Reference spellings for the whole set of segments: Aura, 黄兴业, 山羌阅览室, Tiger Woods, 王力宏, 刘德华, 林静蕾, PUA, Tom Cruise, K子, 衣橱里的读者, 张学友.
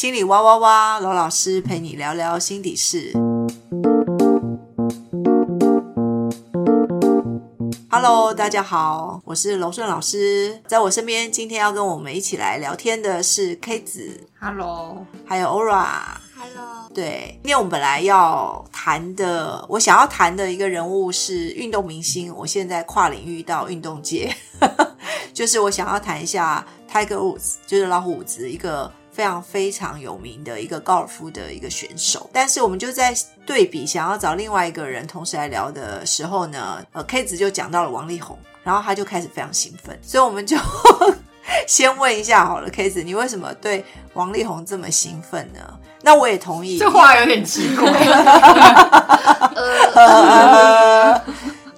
心理哇哇哇，罗老师陪你聊聊心底事。Hello， 大家好，我是柔顺老师，在我身边今天要跟我们一起来聊天的是 K 子 ，Hello， 还有 Aura，Hello。对，今天我们本来要谈的，我想要谈的一个人物是运动明星，我现在跨领域到运动界，就是我想要谈一下 Tiger Woods， 就是老虎伍兹一个。非常有名的一个高尔夫的一个选手，但是我们就在对比想要找另外一个人同时来聊的时候呢，K 子就讲到了王力宏，然后他就开始非常兴奋，所以我们就先问一下好了， K 子，你为什么对王力宏这么兴奋呢？那我也同意，这话有点奇怪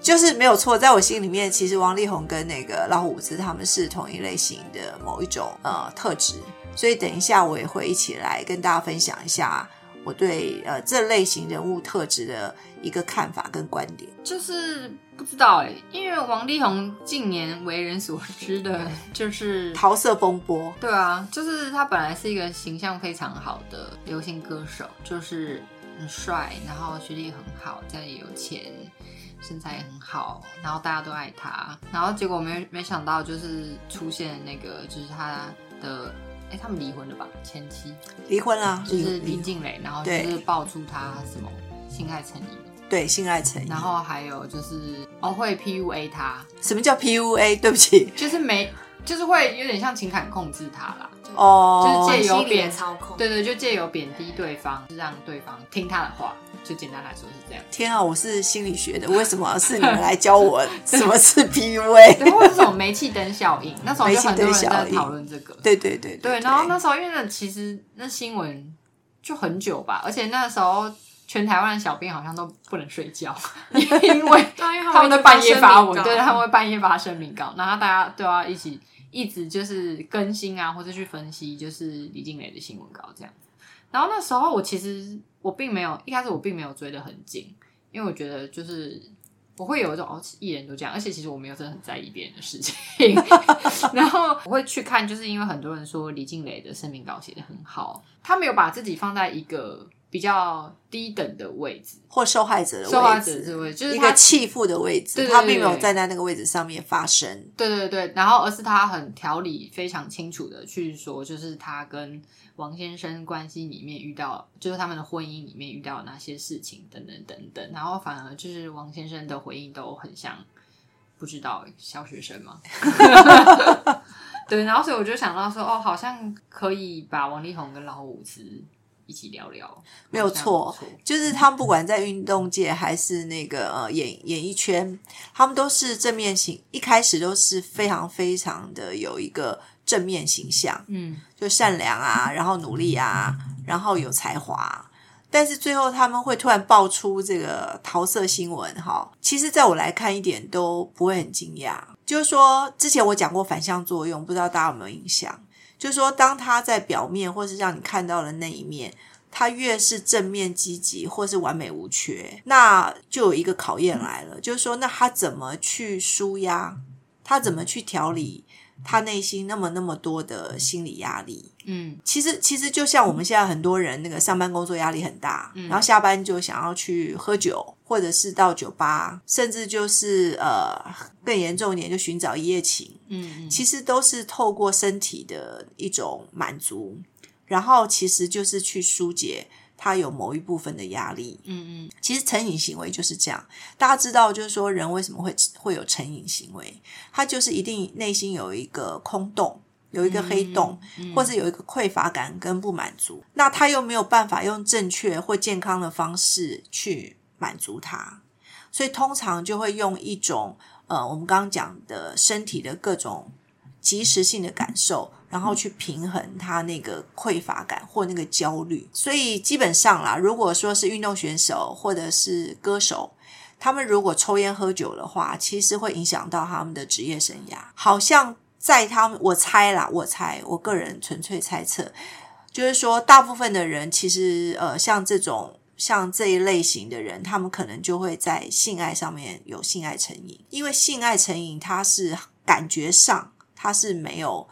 就是没有错，在我心里面其实王力宏跟那个老虎伍兹他们是同一类型的某一种特质，所以等一下我也会一起来跟大家分享一下我对这类型人物特质的一个看法跟观点。就是不知道耶，因为王力宏近年为人所知的就是桃色风波。对啊，就是他本来是一个形象非常好的流行歌手，就是很帅，然后学历很好，家里有钱，身材也很好，然后大家都爱他，然后结果没想到就是出现那个就是他的他们离婚了吧？前妻离婚啦，就是林静蕾，然后就是爆出他什么性爱成瘾，对，性爱成瘾，然后还有就是会 PUA 他。什么叫 PUA？ 对不起，就是会有点像情感控制他啦，哦，就是借由贬操控，对对，就借由贬低对方，让对方听他的话，就简单来说是这样。天啊，我是心理学的，为什么是你们来教我什么是 PUA？ 对，或者这种煤气灯效应，那时候就很多人在讨论这个。对对对 对，然后那时候因为其实那新闻就很久吧，而且那时候。全台湾的小编好像都不能睡觉，因为他们都半夜发文，对，他们会半夜发声明稿，然后大家都要一直就是更新啊，或者去分析就是李静蕾的新闻稿这样子。然后那时候我并没有追得很紧，因为我觉得就是我会有一种艺人都这样，而且其实我没有真的很在意别人的事情然后我会去看，就是因为很多人说李静蕾的声明稿写得很好，他没有把自己放在一个比较低等的位置，或受害者的位置，就是一个弃妇的位置，对对对对，他并没有站在那个位置上面发声，对对对，然后而是他很条理非常清楚的去说，就是他跟王先生关系里面遇到，就是他们的婚姻里面遇到哪些事情等等等等，然后反而就是王先生的回应都很像不知道小学生吗对，然后所以我就想到说好像可以把王力宏跟老虎伍兹一起聊聊，没有错，就是他们不管在运动界还是那个演艺圈，他们都是正面形，一开始都是非常的有一个正面形象，嗯，就善良啊，然后努力啊，然后有才华，但是最后他们会突然爆出这个桃色新闻哈，其实在我来看一点都不会很惊讶，就是说之前我讲过反向作用，不知道大家有没有印象？就是说当他在表面或是让你看到的那一面，他越是正面积极或是完美无缺，那就有一个考验来了，就是说那他怎么去抒压，他怎么去调理他内心那么多的心理压力。嗯，其实就像我们现在很多人那个上班工作压力很大，然后下班就想要去喝酒，或者是到酒吧，甚至就是更严重一点就寻找一夜情。嗯，其实都是透过身体的一种满足，然后其实就是去疏解他有某一部分的压力。嗯嗯，其实成瘾行为就是这样，大家知道就是说人为什么会有成瘾行为，他就是一定内心有一个空洞，有一个黑洞，或是有一个匮乏感跟不满足，那他又没有办法用正确或健康的方式去满足它，所以通常就会用一种我们刚刚讲的身体的各种即时性的感受，然后去平衡他那个匮乏感或那个焦虑。所以基本上啦，如果说是运动选手或者是歌手，他们如果抽烟喝酒的话，其实会影响到他们的职业生涯。好像在他们，我猜，我个人纯粹猜测，就是说大部分的人其实像这一类型的人，他们可能就会在性爱上面有性爱成瘾，因为性爱成瘾它是感觉上它是没有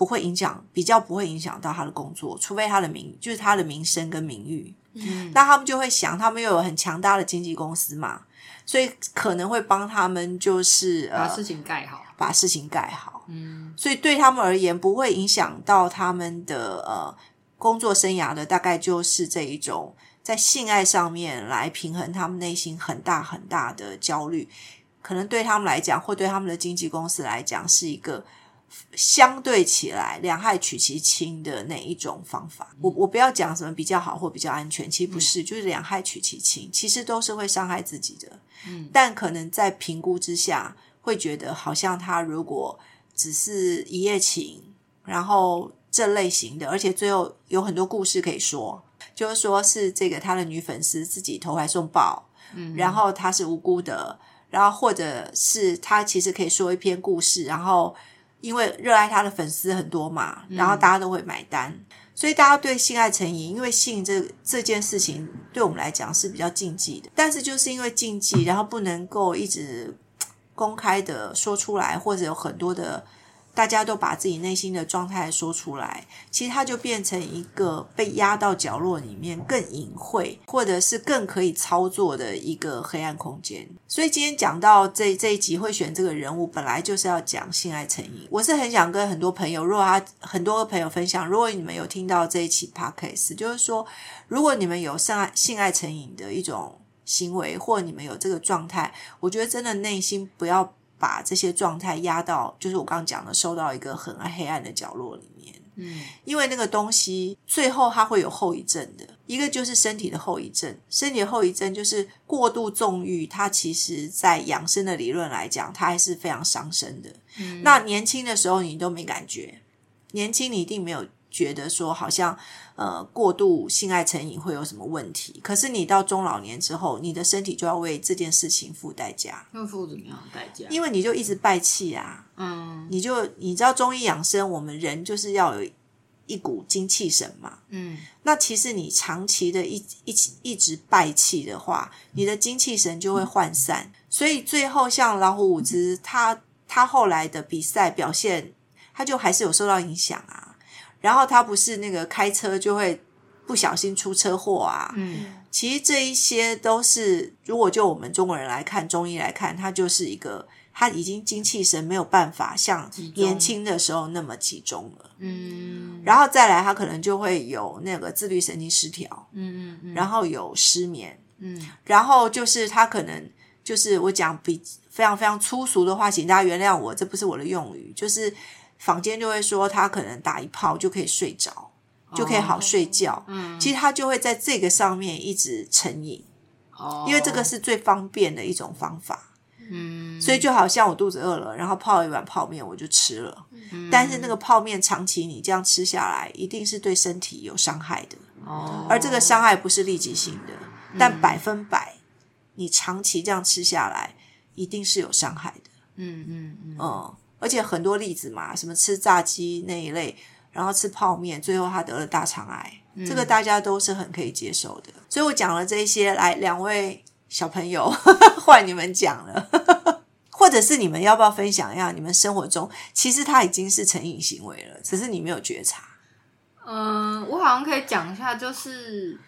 不会影响，比较不会影响到他的工作，除非他的就是他的名声跟名誉。嗯，那他们就会想，他们又有很强大的经纪公司嘛，所以可能会帮他们就是把事情盖好，把事情盖好。嗯，所以对他们而言，不会影响到他们的工作生涯的，大概就是这一种在性爱上面来平衡他们内心很大很大的焦虑。可能对他们来讲，或对他们的经纪公司来讲，是一个相对起来两害取其轻的那一种方法。我不要讲什么比较好或比较安全，其实不是，就是两害取其轻，其实都是会伤害自己的。嗯，但可能在评估之下会觉得好像他如果只是一夜情，然后这类型的，而且最后有很多故事可以说，就是说是这个他的女粉丝自己投怀送抱，嗯，然后他是无辜的，然后或者是他其实可以说一篇故事，然后因为热爱他的粉丝很多嘛，然后大家都会买单，嗯，所以大家对性爱成瘾，因为性这件事情对我们来讲是比较禁忌的，但是就是因为禁忌，然后不能够一直公开的说出来，或者有很多的大家都把自己内心的状态说出来，其实它就变成一个被压到角落里面更隐晦或者是更可以操作的一个黑暗空间。所以今天讲到这一集会选这个人物，本来就是要讲性爱成瘾。我是很想跟很多朋友，如果很多朋友分享，如果你们有听到这一期 podcast， 就是说如果你们有性爱成瘾的一种行为，或你们有这个状态，我觉得真的内心不要把这些状态压到，就是我刚刚讲的，收到一个很黑暗的角落里面。嗯，因为那个东西最后它会有后遗症的，一个就是身体的后遗症。身体的后遗症就是过度纵欲，它其实在养生的理论来讲，它还是非常伤身的。嗯，那年轻的时候你都没感觉，年轻你一定没有觉得说好像过度性爱成瘾会有什么问题，可是你到中老年之后，你的身体就要为这件事情付代价。要付怎么样代价？因为你就一直败气啊。嗯，你知道中医养生，我们人就是要有一股精气神嘛。嗯，那其实你长期的一直败气的话，你的精气神就会涣散，所以最后像老虎伍兹他后来的比赛表现，他就还是有受到影响啊。然后他不是那个开车就会不小心出车祸啊，嗯，其实这一些都是，如果就我们中国人来看，中医来看，他就是一个他已经精气神没有办法像年轻的时候那么集中了，嗯，然后再来他可能就会有那个自律神经失调，嗯嗯嗯，然后有失眠，嗯，然后就是他可能就是我讲非常非常粗俗的话，请大家原谅我，这不是我的用语，就是。坊间就会说他可能打一炮就可以睡着，哦，就可以好睡觉，嗯，其实他就会在这个上面一直成瘾，哦，因为这个是最方便的一种方法，嗯，所以就好像我肚子饿了，然后泡一碗泡面我就吃了，嗯，但是那个泡面长期你这样吃下来一定是对身体有伤害的，哦，而这个伤害不是立即性的，嗯，但100%你长期这样吃下来一定是有伤害的，嗯嗯嗯，而且很多例子嘛，什么吃炸鸡那一类，然后吃泡面，最后他得了大肠癌，嗯，这个大家都是很可以接受的。所以我讲了这些，来，两位小朋友，换你们讲了，或者是你们要不要分享一下你们生活中，其实它已经是成瘾行为了，只是你没有觉察。我好像可以讲一下，就是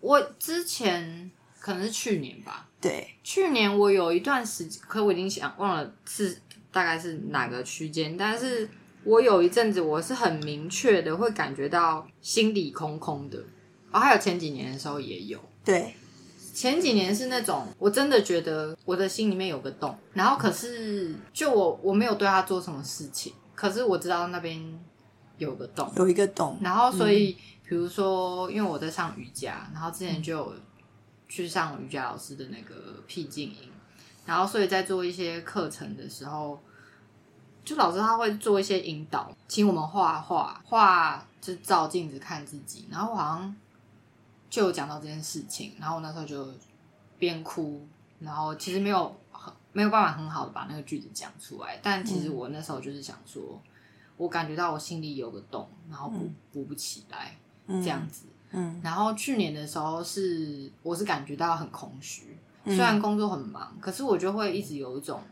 我之前可能是去年吧，对，去年我有一段时间，可我已经忘了是。大概是哪个区间，但是我有一阵子我是很明确的会感觉到心里空空的，哦，还有前几年的时候也有，对，前几年是那种我真的觉得我的心里面有个洞，然后可是就我没有对他做什么事情，可是我知道那边有个洞，有一个洞，然后所以，比如说因为我在上瑜伽，然后之前就有去上瑜伽老师的那个僻静营，然后所以在做一些课程的时候，就老师他会做一些引导，请我们画画，就照镜子看自己，然后我好像就有讲到这件事情，然后我那时候就边哭，然后其实没有办法很好的把那个句子讲出来，但其实我那时候就是想说，我感觉到我心里有个洞，然后补不起来，这样子，嗯，然后去年的时候我是感觉到很空虚，虽然工作很忙，可是我就会一直有一种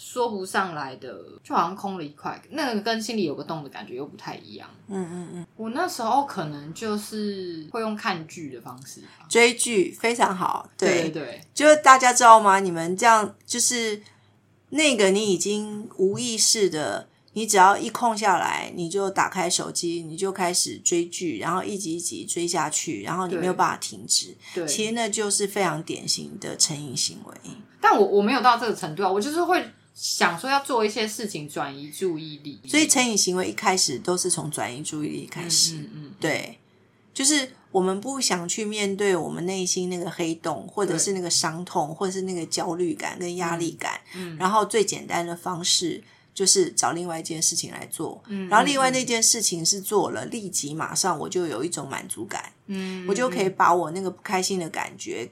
说不上来的，就好像空了一块，那个跟心里有个洞的感觉又不太一样。我那时候可能就是会用看剧的方式追剧，非常好。 对，就是大家知道吗，你们这样就是那个你已经无意识的，你只要一空下来你就打开手机，你就开始追剧，然后一集一集追下去，然后你没有办法停止。对，其实那就是非常典型的成瘾行为。但我没有到这个程度啊，我就是会想说要做一些事情转移注意力，所以成瘾行为一开始都是从转移注意力开始。对，就是我们不想去面对我们内心那个黑洞，或者是那个伤痛，或者是那个焦虑感跟压力感。然后最简单的方式就是找另外一件事情来做，然后另外那件事情是做了立即马上我就有一种满足感，我就可以把我那个不开心的感觉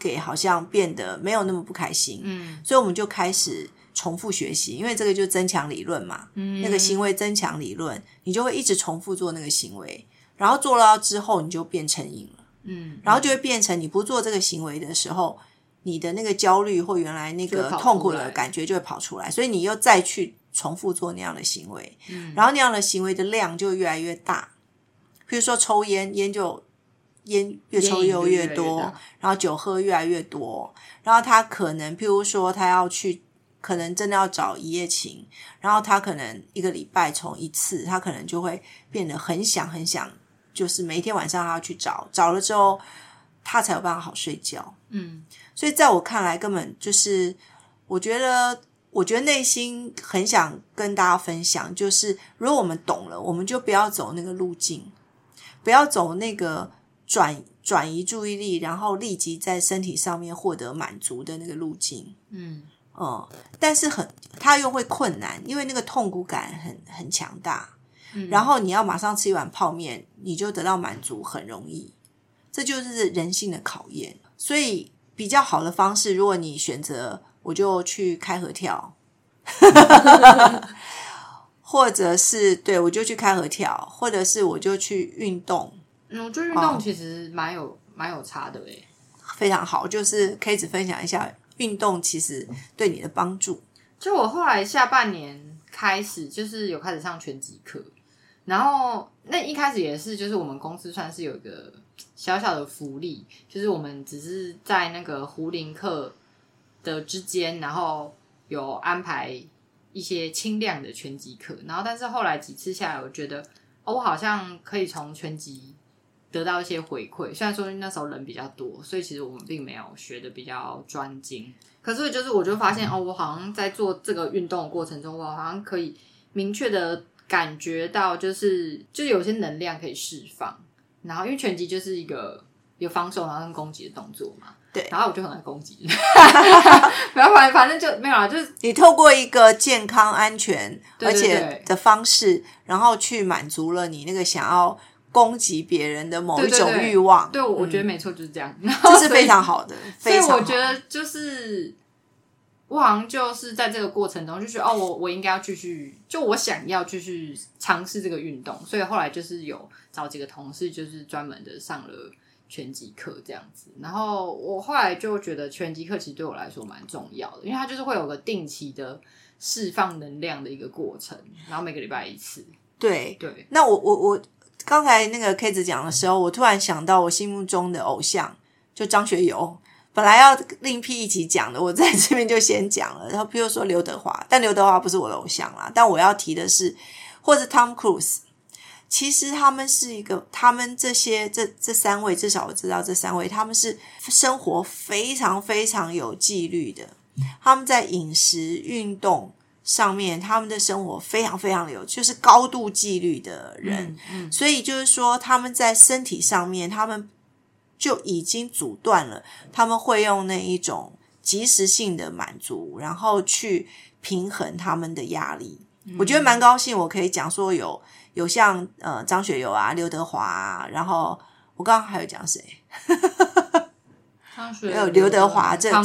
给好像变得没有那么不开心。所以我们就开始重复学习，因为这个就是增强理论嘛，那个行为增强理论，你就会一直重复做那个行为，然后做到之后你就变成瘾了。然后就会变成你不做这个行为的时候，你的那个焦虑或原来那个痛苦的感觉就会跑出来，所以你又再去重复做那样的行为，然后那样的行为的量就越来越大。比如说抽烟，烟越抽越多，然后酒喝越来越多，然后他可能譬如说他要去可能真的要找一夜情，然后他可能一个礼拜从一次，他可能就会变得很想很想，就是每一天晚上他要去找了之后他才有办法好睡觉。所以在我看来根本就是我觉得内心很想跟大家分享，就是如果我们懂了，我们就不要走那个路径，不要走那个转移注意力然后立即在身体上面获得满足的那个路径。但是它又会困难，因为那个痛苦感很强大。然后你要马上吃一碗泡面你就得到满足很容易，这就是人性的考验。所以比较好的方式，如果你选择我就去开合跳或者是对我就去开合跳，或者是我就去运动。我觉得运动其实蛮有差的耶，非常好，就是K子分享一下运动其实对你的帮助。就我后来下半年开始就是有开始上拳击课，然后那一开始也是就是我们公司算是有一个小小的福利，就是我们只是在那个胡林课的之间，然后有安排一些轻量的拳击课，然后但是后来几次下来我觉得我好像可以从拳击得到一些回馈，虽然说那时候人比较多，所以其实我们并没有学的比较专精，可是就是我就发现我好像在做这个运动的过程中，我好像可以明确的感觉到就有些能量可以释放。然后因为拳击就是一个有防守然后跟攻击的动作嘛，对，然后我就很爱攻击然后反正就没有啦，就是你透过一个健康安全而且的方式，然后去满足了你那个想要攻击别人的某一种欲望。 对，我觉得没错，就是这样。这是非常好的，所以我觉得就是我好像就是在这个过程中就觉得我应该要继续，就我想要继续尝试这个运动，所以后来就是有找几个同事就是专门的上了拳击课这样子。然后我后来就觉得拳击课其实对我来说蛮重要的，因为它就是会有个定期的释放能量的一个过程，然后每个礼拜一次。对，那我刚才那个 K 子讲的时候，我突然想到我心目中的偶像就张学友，本来要另辟一集讲的，我在这边就先讲了。然后比如说刘德华，但刘德华不是我的偶像啦，但我要提的是，或者 Tom Cruise， 其实他们这三位，至少我知道这三位他们是生活非常非常有纪律的，他们在饮食运动上面他们的生活非常非常就是高度纪律的人。所以就是说他们在身体上面他们就已经阻断了，他们会用那一种即时性的满足然后去平衡他们的压力。我觉得蛮高兴我可以讲说有像张学友啊，刘德华啊，然后我刚刚还有讲谁刘德华、汤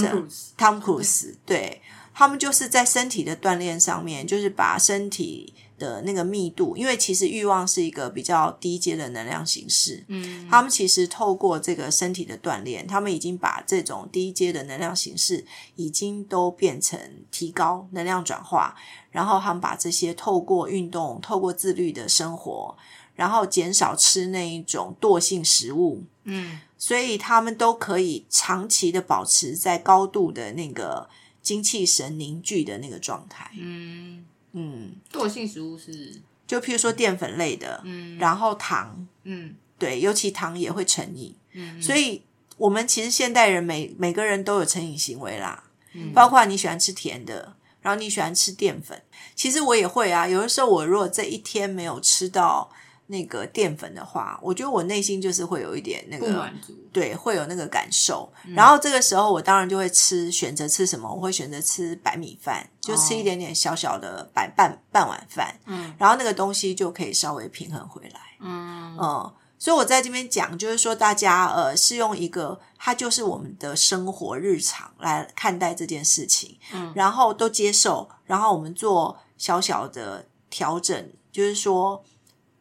姆·克鲁斯，对，他们就是在身体的锻炼上面，就是把身体的那个密度，因为其实欲望是一个比较低阶的能量形式，嗯，他们其实透过这个身体的锻炼，他们已经把这种低阶的能量形式已经都变成提高能量转化，然后他们把这些透过运动，透过自律的生活，然后减少吃那一种惰性食物，嗯，所以他们都可以长期的保持在高度的那个精气神凝聚的那个状态。嗯嗯，惰性食物是就譬如说淀粉类的，嗯，然后糖，嗯，对，尤其糖也会成瘾，嗯，所以我们其实现代人每个人都有成瘾行为啦，嗯，包括你喜欢吃甜的，然后你喜欢吃淀粉，其实我也会啊，有的时候我如果这一天没有吃到那个淀粉的话，我觉得我内心就是会有一点那个不满足，对，会有那个感受，嗯，然后这个时候我当然就会选择吃什么，我会选择吃白米饭，就吃一点点小小的半碗饭，嗯，然后那个东西就可以稍微平衡回来，嗯嗯，所以我在这边讲就是说大家是用一个它就是我们的生活日常来看待这件事情，嗯，然后都接受，然后我们做小小的调整，就是说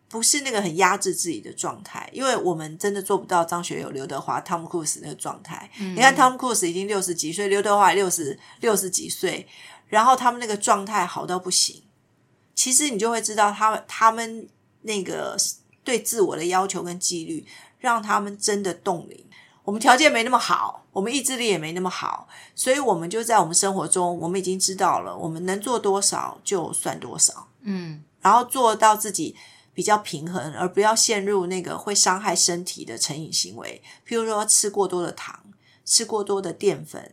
不是那个很压制自己的状态，因为我们真的做不到张学友、刘德华、Tom Cruise 那个状态，嗯，你看 Tom Cruise 已经60几岁，刘德华也60几岁，然后他们那个状态好到不行，其实你就会知道他们那个对自我的要求跟纪律让他们真的冻龄。我们条件没那么好，我们意志力也没那么好，所以我们就在我们生活中我们已经知道了我们能做多少就算多少，嗯，然后做到自己比较平衡，而不要陷入那个会伤害身体的成瘾行为，譬如说吃过多的糖，吃过多的淀粉，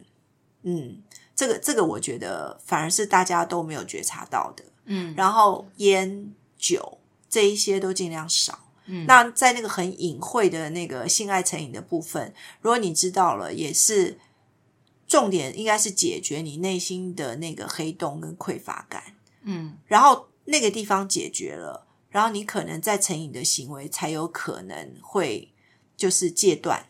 嗯，这个我觉得反而是大家都没有觉察到的，嗯，然后烟酒这一些都尽量少，嗯，那在那个很隐晦的那个性爱成瘾的部分，如果你知道了，也是重点应该是解决你内心的那个黑洞跟匮乏感，嗯，然后那个地方解决了，然后你可能在成瘾的行为才有可能会就是戒断，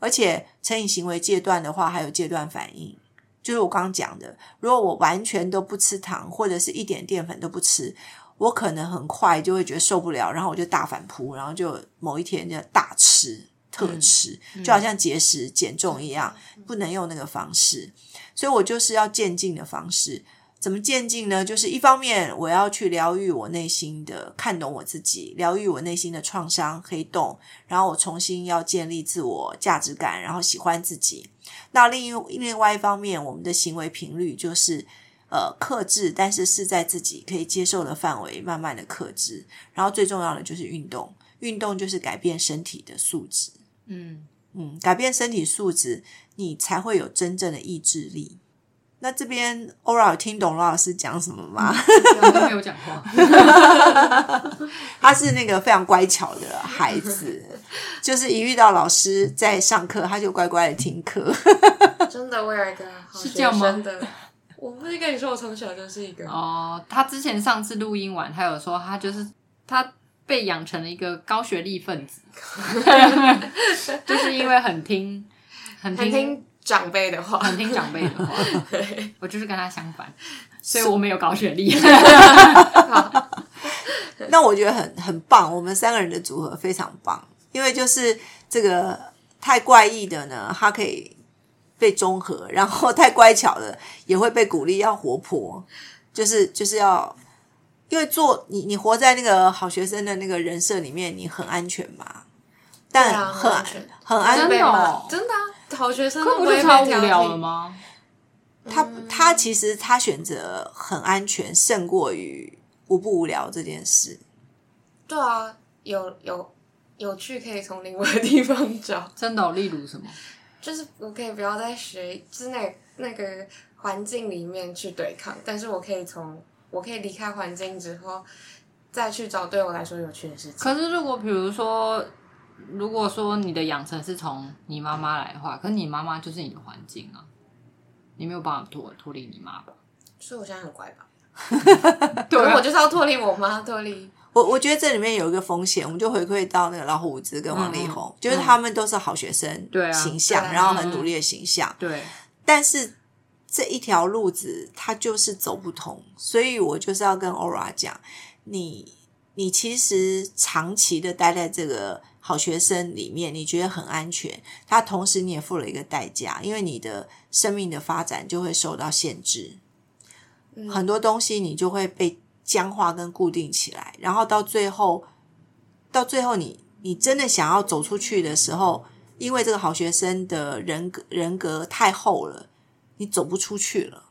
而且成瘾行为戒断的话还有戒断反应，就是我刚刚讲的，如果我完全都不吃糖或者是一点淀粉都不吃，我可能很快就会觉得受不了，然后我就大反扑，然后就某一天就大吃特吃，嗯，就好像节食减重一样，嗯，不能用那个方式，所以我就是要渐进的方式。怎么渐进呢？就是一方面我要去疗愈我内心的，看懂我自己，疗愈我内心的创伤黑洞，然后我重新要建立自我价值感，然后喜欢自己。那另外一方面，我们的行为频率就是克制，但是是在自己可以接受的范围慢慢的克制，然后最重要的就是运动，运动就是改变身体的素质，嗯嗯，改变身体素质你才会有真正的意志力。那这边 Aura 有听懂罗老师讲什么吗？我都没有讲话。他是那个非常乖巧的孩子，就是一遇到老师在上课他就乖乖的听课。真的，我有一个好学生的，我不是跟你说我从小就是一个哦，他之前上次录音完他有说他就是他被养成了一个高学历分子。就是因为很听长辈的话，很听长辈的话。我就是跟他相反，所以我没有高学历。那我觉得很棒，我们三个人的组合非常棒，因为就是这个太怪异的呢他可以被中和，然后太乖巧的也会被鼓励要活泼，就是要，因为你活在那个好学生的那个人设里面你很安全嘛，但很安全，真的啊，好学生不就超无聊了吗？他其实他选择很安全胜过于无不无聊这件事。对啊，有趣可以从另外的地方找。真的，例如什么？就是我可以不要再学，就是那个环境里面去对抗，但是我可以离开环境之后，再去找对我来说有趣的事情。可是如果比如说，如果说你的养成是从你妈妈来的话，可是你妈妈就是你的环境啊，你没有办法脱离你妈吧？所以我现在很乖吧？对，我就是要脱离我妈，脱离我觉得这里面有一个风险，我们就回馈到那个老虎伍兹跟王力宏，就是他们都是好学生形象，然后很努力的形象，对，但是这一条路子他就是走不通，所以我就是要跟 Aura 讲，你其实长期的待在这个好学生里面，你觉得很安全，他同时你也付了一个代价，因为你的生命的发展就会受到限制，很多东西你就会被僵化跟固定起来，然后到最后你真的想要走出去的时候，因为这个好学生的人格太厚了，你走不出去了。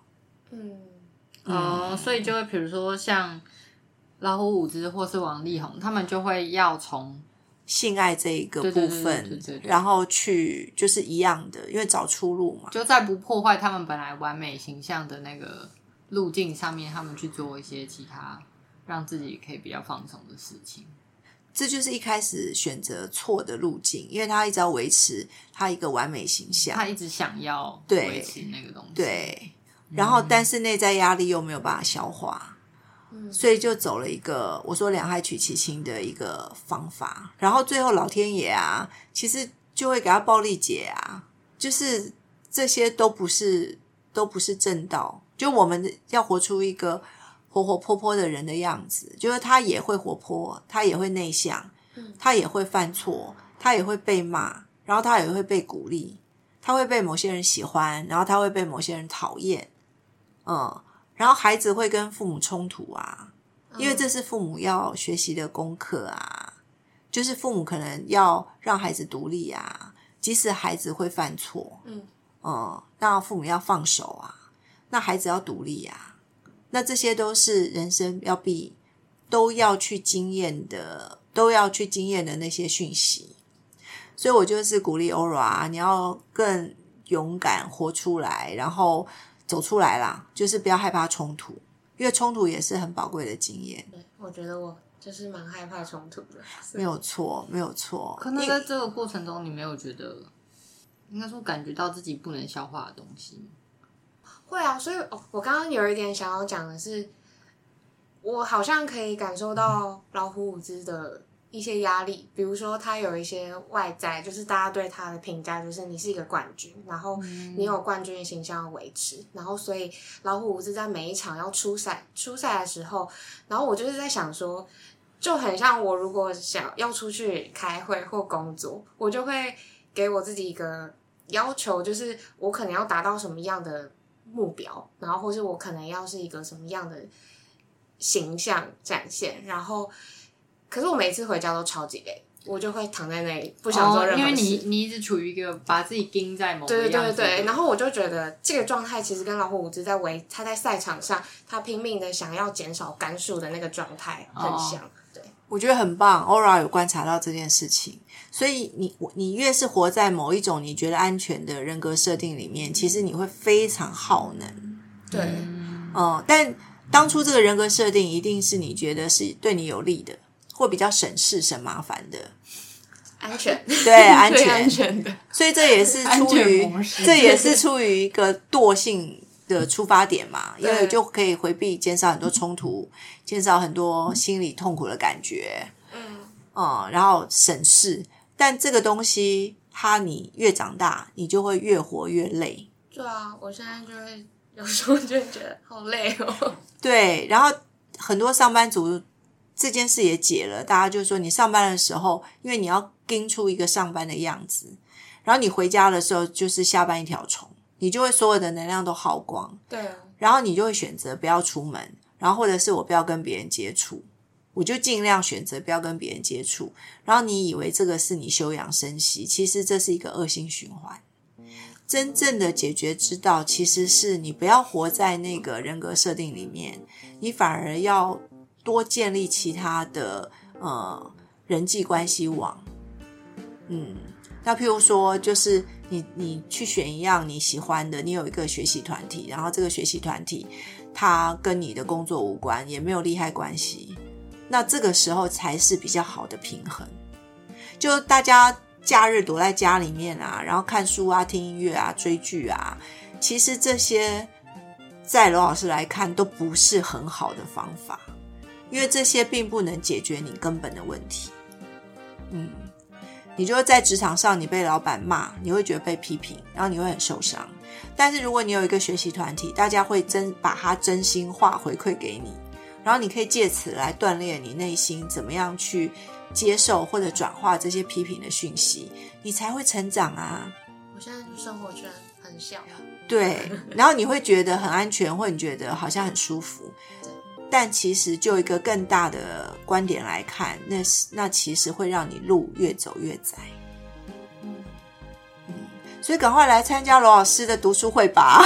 所以就会比如说像老虎伍兹或是王力宏，他们就会要从性爱这一个部分，对，然后去就是一样的，因为找出路嘛，就在不破坏他们本来完美形象的那个路径上面，他们去做一些其他让自己可以比较放松的事情。这就是一开始选择错的路径，因为他一直要维持他一个完美形象，他一直想要维持那个东西，对，然后但是内在压力又没有办法消化，所以就走了一个我说两害取其轻的一个方法，然后最后老天爷啊其实就会给他暴力解啊，就是这些都不是正道，就我们要活出一个活泼的人的样子，就是他也会活泼，他也会内向，他也会犯错，他也会被骂，然后他也会被鼓励，他会被某些人喜欢，然后他会被某些人讨厌，然后孩子会跟父母冲突啊，因为这是父母要学习的功课啊，就是父母可能要让孩子独立啊，即使孩子会犯错，那父母要放手啊，那孩子要独立啊，那这些都是人生都要去经验的那些讯息。所以我就是鼓励 Aura 你要更勇敢活出来，然后走出来啦，就是不要害怕冲突，因为冲突也是很宝贵的经验。我觉得我就是蛮害怕冲突的，没有错。可能在这个过程中你没有觉得，应该说感觉到自己不能消化的东西。会啊，所以我刚刚有一点想要讲的是，我好像可以感受到老虎伍兹的一些压力，比如说他有一些外在，就是大家对他的评价就是你是一个冠军，然后你有冠军的形象要维持，然后所以老虎伍兹在每一场要出赛的时候，然后我就是在想说，就很像我如果想要出去开会或工作，我就会给我自己一个要求，就是我可能要达到什么样的目标，然后或是我可能要是一个什么样的形象展现，然后可是我每次回家都超级累，我就会躺在那里不想做任何事，因为你一直处于一个把自己钉在某个样子，对，然后我就觉得这个状态其实跟老虎伍兹他在赛场上他拼命的想要减少干数的那个状态很像，对，我觉得很棒 Aura 有观察到这件事情，所以你越是活在某一种你觉得安全的人格设定里面，其实你会非常耗能，对，但当初这个人格设定一定是你觉得是对你有利的，会比较省事省麻烦的，安全，对，安全，安全的，所以这也是出于一个惰性的出发点嘛，因为就可以回避，减少很多冲突，减少很多心理痛苦的感觉，然后省事，但这个东西你越长大你就会越活越累，对啊，我现在就会有时候就觉得好累哦，对，然后很多上班族这件事也解了，大家就说你上班的时候，因为你要盯出一个上班的样子，然后你回家的时候就是下班一条虫，你就会所有的能量都耗光，对啊，然后你就会选择不要出门，然后或者是我不要跟别人接触，我就尽量选择不要跟别人接触，然后你以为这个是你休养生息，其实这是一个恶性循环。真正的解决之道其实是你不要活在那个人格设定里面，你反而要多建立其他的人际关系网。那譬如说就是你去选一样你喜欢的，你有一个学习团体，然后这个学习团体它跟你的工作无关，也没有利害关系，那这个时候才是比较好的平衡。就大家假日躲在家里面啊，然后看书啊，听音乐啊，追剧啊，其实这些在罗老师来看都不是很好的方法，因为这些并不能解决你根本的问题。你就在职场上你被老板骂，你会觉得被批评，然后你会很受伤，但是如果你有一个学习团体，大家会把它真心话回馈给你，然后你可以借此来锻炼你内心怎么样去接受或者转化这些批评的讯息，你才会成长啊。我现在生活圈很小，对，然后你会觉得很安全，或者你觉得好像很舒服，但其实就一个更大的观点来看， 那其实会让你路越走越窄。所以赶快来参加罗老师的读书会吧。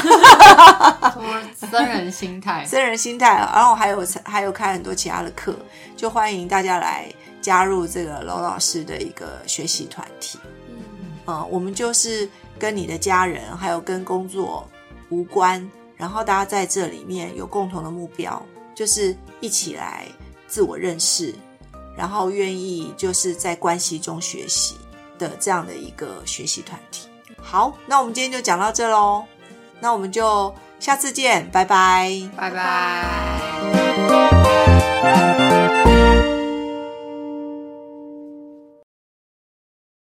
僧人心态，僧人心态。然后还有开很多其他的课，就欢迎大家来加入这个罗老师的一个学习团体。我们就是跟你的家人还有跟工作无关，然后大家在这里面有共同的目标，就是一起来自我认识，然后愿意就是在关系中学习的这样的一个学习团体。好，那我们今天就讲到这咯，那我们就下次见，拜拜，拜拜。